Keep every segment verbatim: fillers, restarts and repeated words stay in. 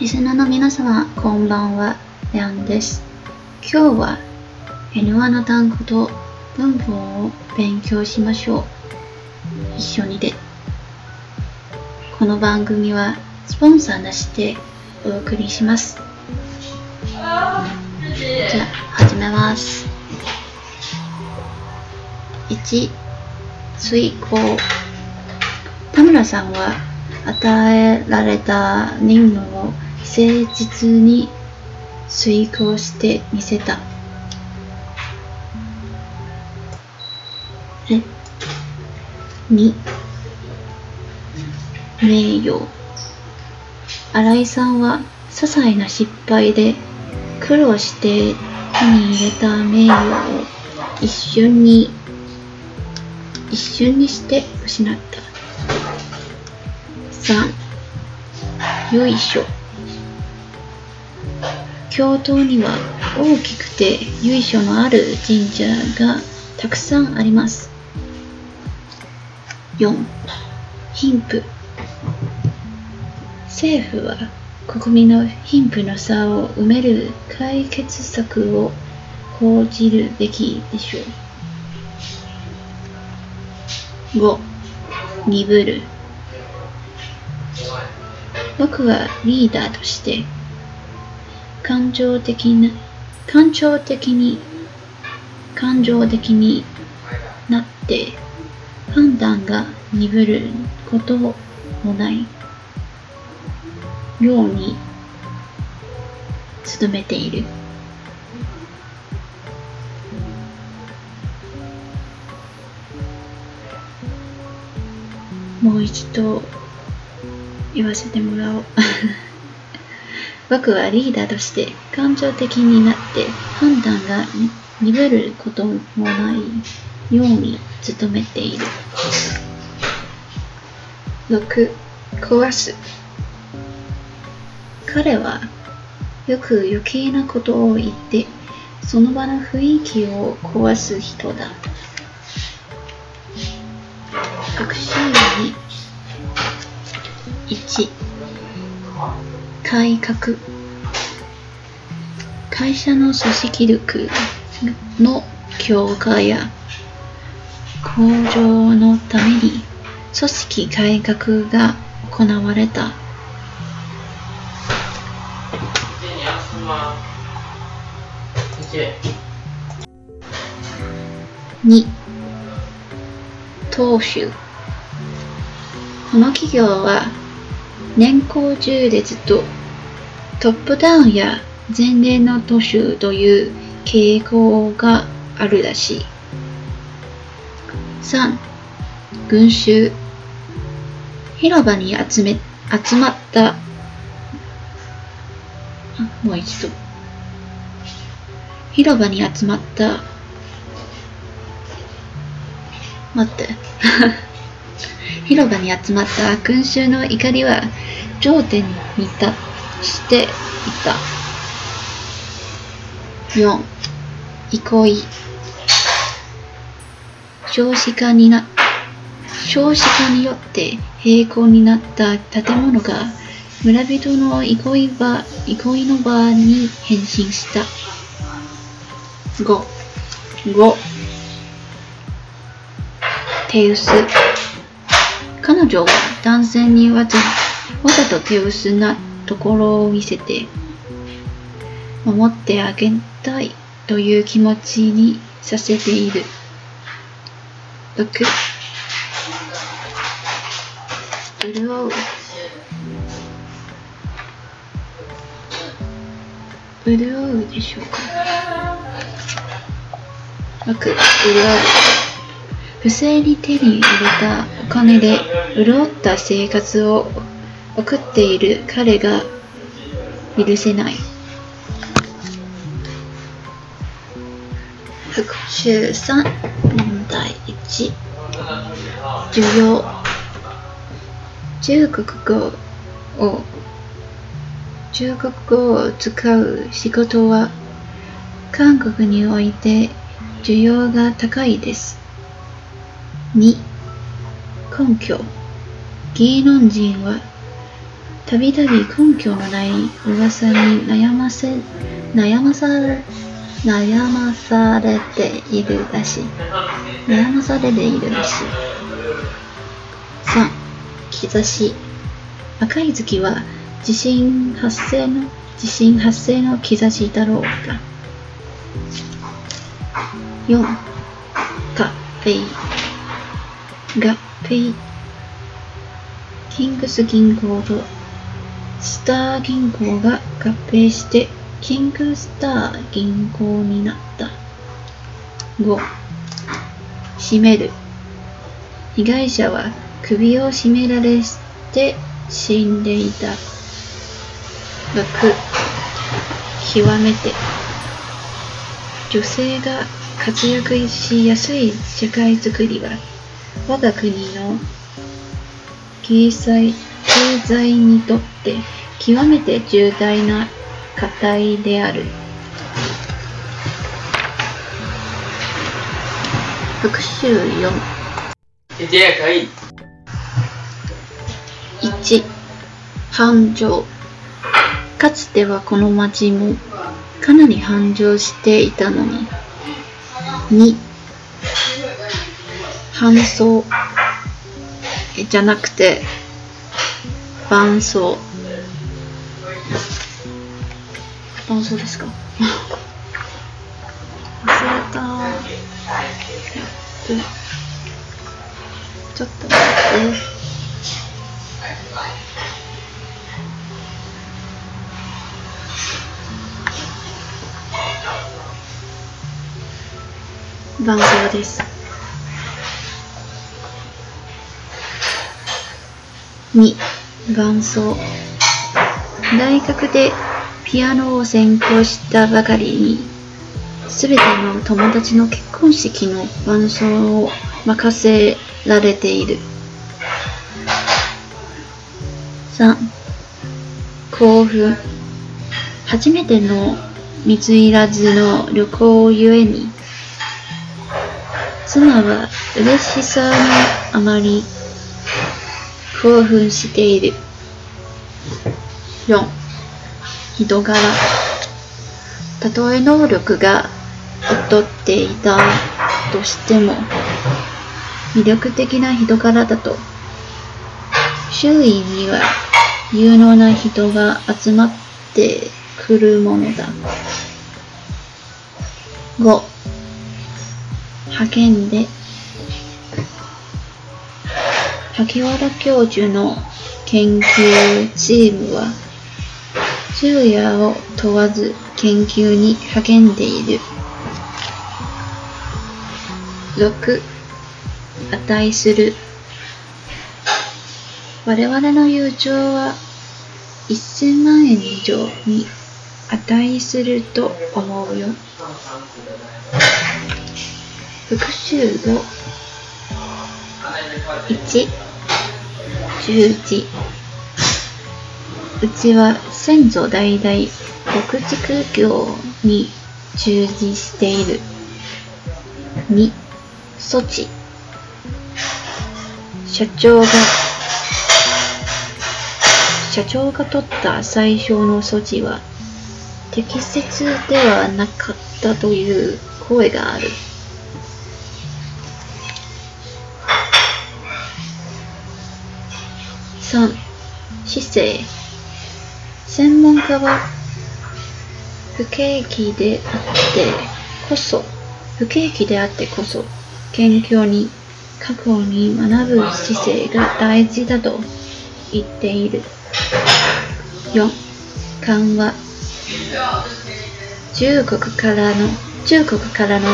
リスナーの皆様、こんばんは、りゃんです。今日は エヌワン の単語と文法を勉強しましょう。一緒にで。この番組はスポンサーなしでお送りします。じゃあ、始めます。いち、遂行。田村さんは与えられた任務を誠実に遂行してみせた。えに、名誉。新井さんは些細な失敗で苦労して手に入れた名誉を一瞬に一瞬にして失った。さん、よいしょ。京都には大きくて由緒のある神社がたくさんあります。よん、貧富。政府は国民の貧富の差を埋める解決策を講じるべきでしょう。ご、鈍る。僕はリーダーとして感情的な感情的に感情的になって判断が鈍ることもないように努めている。もう一度言わせてもらおう僕はリーダーとして感情的になって判断が鈍ることもないように努めている。ろく、壊す。彼はよく余計なことを言ってその場の雰囲気を壊す人だ。学習にいち、改革。会社の組織力の強化や向上のために組織改革が行われた。に、投資。この企業は年功序列とトップダウンや前例の踏襲という傾向があるらしい。さん、群衆。広場に集め、集まった、あ、もう一度。広場に集まった、待って。広場に集まった群衆の怒りは頂点に達していた。よん、憩い。少子化にな、少子化によって閉校になった建物が村人の憩い場、憩いの場に変身した。ご、ご、手薄。彼女は男性にわざ、わざと手薄なところを見せて、守ってあげたいという気持ちにさせている。ろく、潤う。潤うでしょうか。ろく、潤う。不正に手に入れたお金で潤った生活を送っている彼が許せない。復習さん、いち、需要。中国語を中国語を使う仕事は韓国において需要が高いです。に、根拠。芸能人はたびたび根拠のない噂に悩ませ、悩まされ、悩まされているらしい。悩まされているらしい。さん、兆し。赤い月は地震発生の地震発生の兆しだろうか。よん、合併。合併。キングス銀行とスター銀行が合併してキングスター銀行になった。ご、絞める。被害者は首を絞められて死んでいた。ろく、極めて。女性が活躍しやすい社会づくりは我が国の経済、経済にとって極めて重大な課題である。復習よん。いち、繁盛。かつてはこの町もかなり繁盛していたのに。に、搬送じゃなくて伴奏。伴奏ですか？忘れた。ちょっと待って。伴奏です。に、伴奏。大学でピアノを専攻したばかりに、すべての友達の結婚式の伴奏を任せられている。さん、興奮。初めての水入らずの旅行ゆえに、妻は嬉しさのあまり興奮している。よん、人柄。たとえ能力が劣っていたとしても、魅力的な人柄だと、周囲には有能な人が集まってくるものだ。ご、励んで。萩原教授の研究チームは昼夜を問わず研究に励んでいる。ろく、値する。我々の友情はせんまんえん以上に値すると思うよ。復習ご。いち、十字。うちは先祖代々牧畜業に従事している。に、措置。社長が社長が取った最小の措置は適切ではなかったという声がある。さん、姿勢。専門家は不景気であってこそ不景気であってこそ謙虚に過去に学ぶ姿勢が大事だと言っている。よん、緩和。中国からの中国からの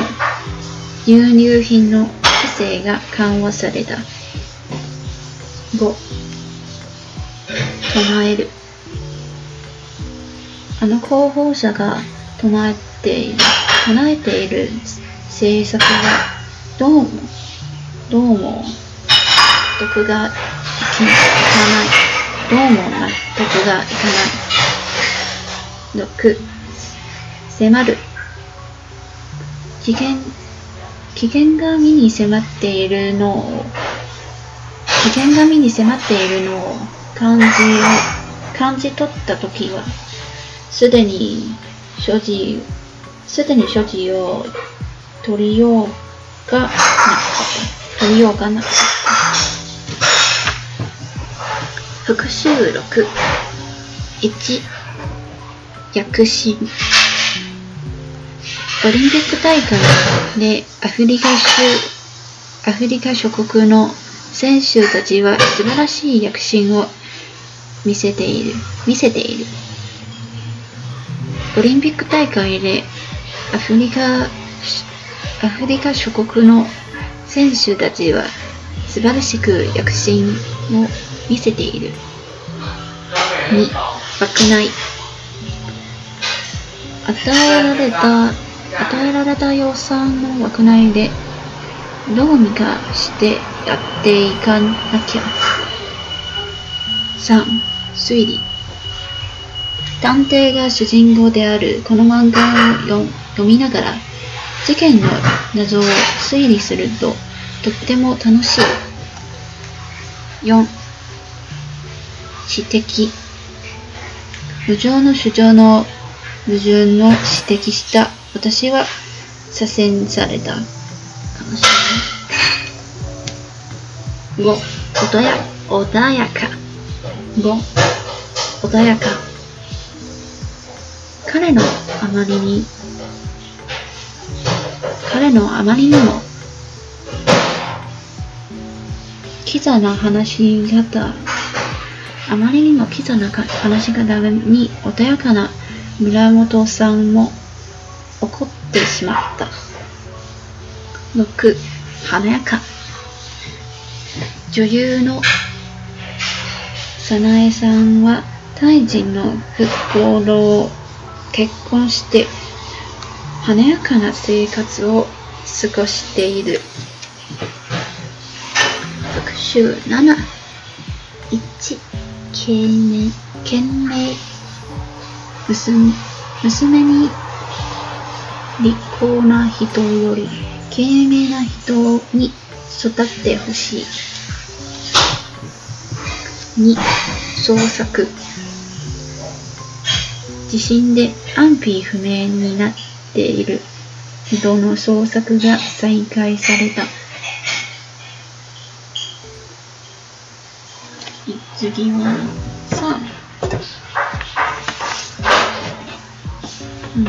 輸入品の規制が緩和された。ご、唱える。あの候補者が唱えている、唱えている政策はどうもどうも納得がいかない。どうも納得がいかない。ろく、迫る。期限期限が身に迫っているのを期限が身に迫っているのを感じ感じ取った時はすでに所持すでに所持を取りようがなかった取りようがなかった復習録いち躍進オリンピック大会でアフリカ州アフリカ諸国の選手たちは素晴らしい躍進を見せている。見せている。オリンピック大会でアフリカ、アフリカ諸国の選手たちは素晴らしく躍進を見せている。に、爆買い。与えられた与えられた予算の枠内でどうにかしてやっていかなきゃ。さん. 推理探偵が主人公であるこの漫画を読みながら事件の謎を推理するととっても楽しい。よん. 指摘無常の主張の矛盾を指摘した私は左遷された。悲しいね。ご. 穏や、穏やか。ご. 穏やか。彼のあまりに彼のあまりにもキザな話し方あまりにもキザな話し方に穏やかな村本さんも怒ってしまった。ろく. 華やか女優の早苗さんはタイ人の復興を結婚して華やかな生活を過ごしている。復習 なな. いち. 懸命懸命娘, 娘に利口な人より懸命な人に育ってほしい。に. 捜索地震で安否不明になっている人の捜索が再開された。次はさん。うん、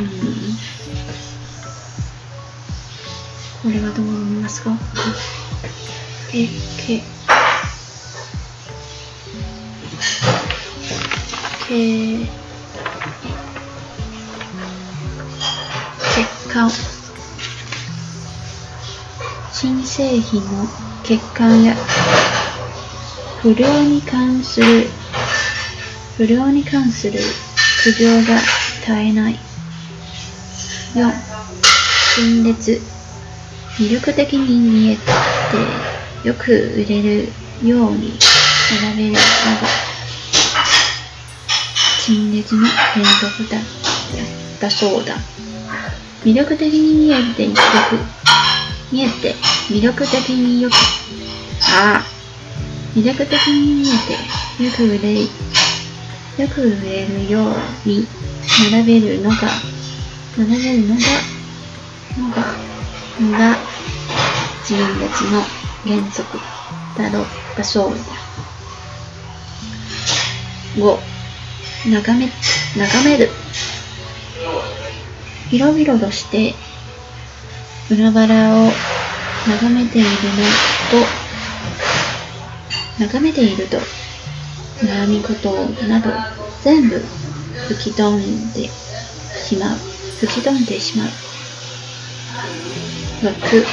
これはどう思いますか？え、け、け、結果、新製品の欠陥や不良に関する不良に関する苦情が絶えない。よん. 陳列魅力的に見えてよく売れるように並べるなど陳列の連続だったそうだ。魅力的に見えてよく見えて魅力的によくああ魅力的に見えてよく売れよく売れるように並べるのが並べるのが、のが、のが、陳列の原則だろう、だそうだ。ご. 眺め、眺める。広々として、海原を眺めているのと、眺めていると、悩み事など、全部吹き飛んでしまう。吹き飛んでしまう。ろく.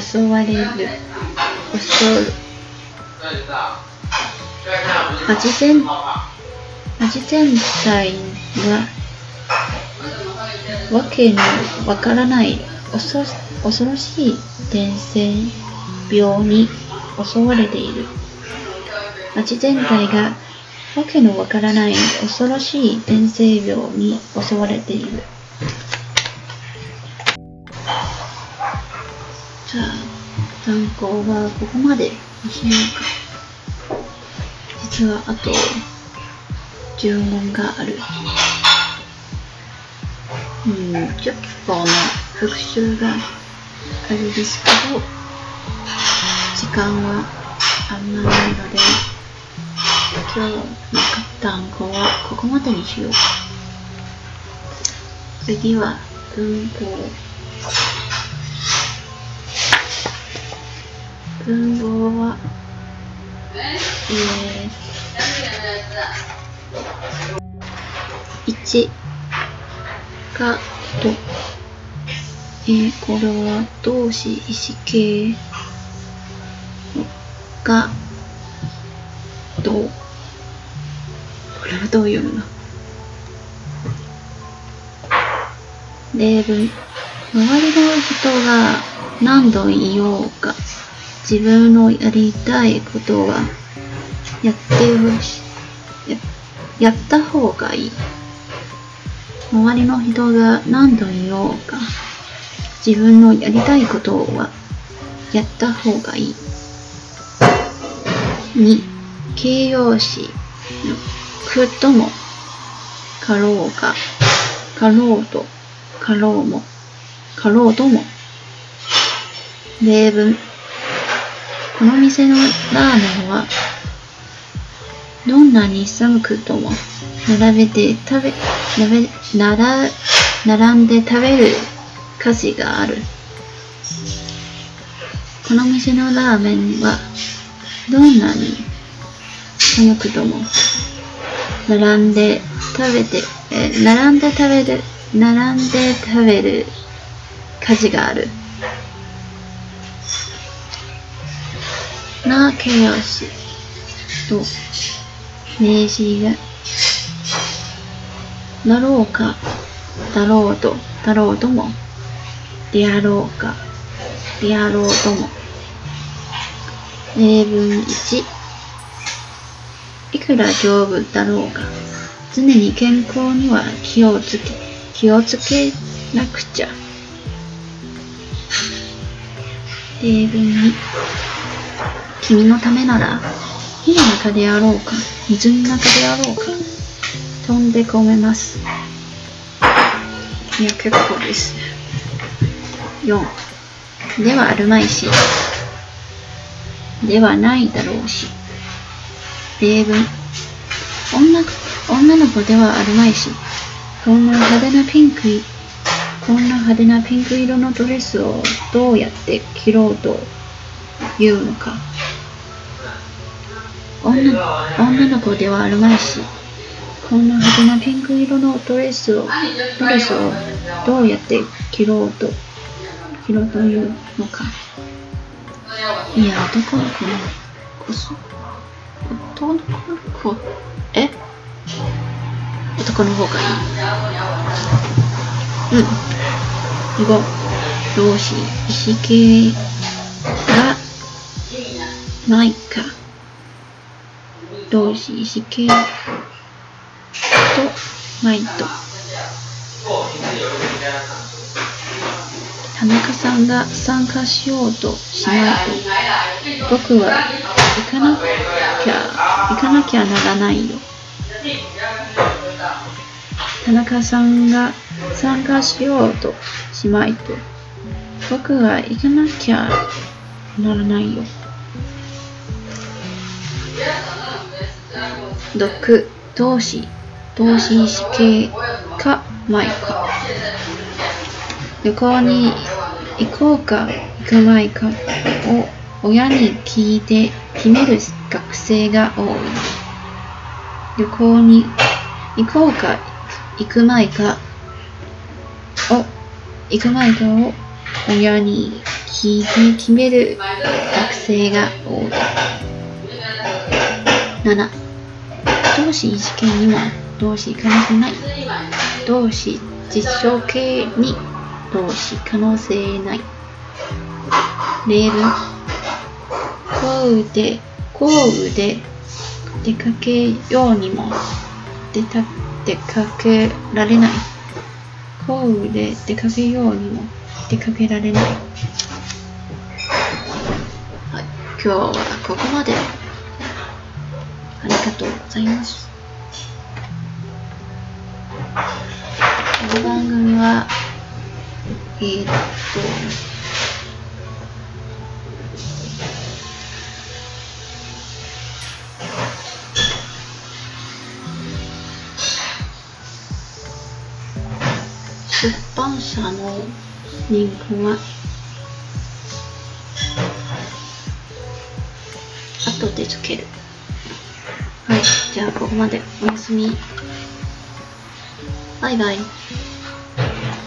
襲われる。襲う。味全、味全体はわけのわからない恐ろしい伝染病に襲われている。味全体がわけのわからない恐ろしい伝染病に襲われている。じゃあ、参考はここまでにしようか。圧があとじゅうねんかんある。うん、結構な復習があれですけど、時間はあんまないので、今日分かった単語はここまでにしよう。次は文法。文法は、えー、いちがと、えー、これは動詞意思形がと、これはどう読むの？例文。周りの人が何度言おうか、自分のやりたいことはやってほしい や, やった方がいい。周りの人が何度言おうか、自分のやりたいことはやった方がいい。に、形容詞のくともかろうか、かろうとかろうも、かろうとも。例文。この店のラーメンはどんなに寒くとも並べて食べ、並べ、なら、並んで食べる価値がある。この店のラーメンはどんなに寒くとも並んで食べて、え、並んで食べる並んで食べる価値がある。な形容詞と名詞がなろうか、だろうと、だろうとも、であろうか、であろうとも。例文いち。いくら丈夫だろうか、常に健康には気をつけ気をつけなくちゃ。例文に。君のためなら火の中であろうか、水の中であろうか、飛んで込めます。いや、結構です。よん。ではあるまいし、ではないだろうし。例文。 女, 女の子ではあるまいし、こんな派手なピンク、こんな派手なピンク色のドレスをどうやって着ろうというのか。女、女の子ではあるまいし、こんな派手なピンク色のドレスを、ドレスをどうやって着ろうと、着ろうというのか。いや、男の子の、こそ、男の子、え？男の方がいい。うん。ご、動詞意思形がないか、動詞意思形とないと。田中さんが参加しようとしないと、僕は行かなきゃ行かなきゃならないよ。田中さんが参加しようとしないと、僕は行かなきゃならないよ。ろく、動詞、動詞意思形かないか、旅行に行こうか行かないかを親に聞いて決める学生が多い。旅行に行こうか行くまいかを行くまいかを親に聞いて決める学生が多い。なな、動詞意思形には動詞可能性ない、動詞実証形に動詞可能性ない。例文。こうでこうで出かけようにも出た出かけられない。こうで出かけようにも出かけられない。はい、今日はここまで。ありがとうございます。この番組はえー、っと出版社のリンクは後でつける。はい、じゃあここまで。おやすみ。バイバイ。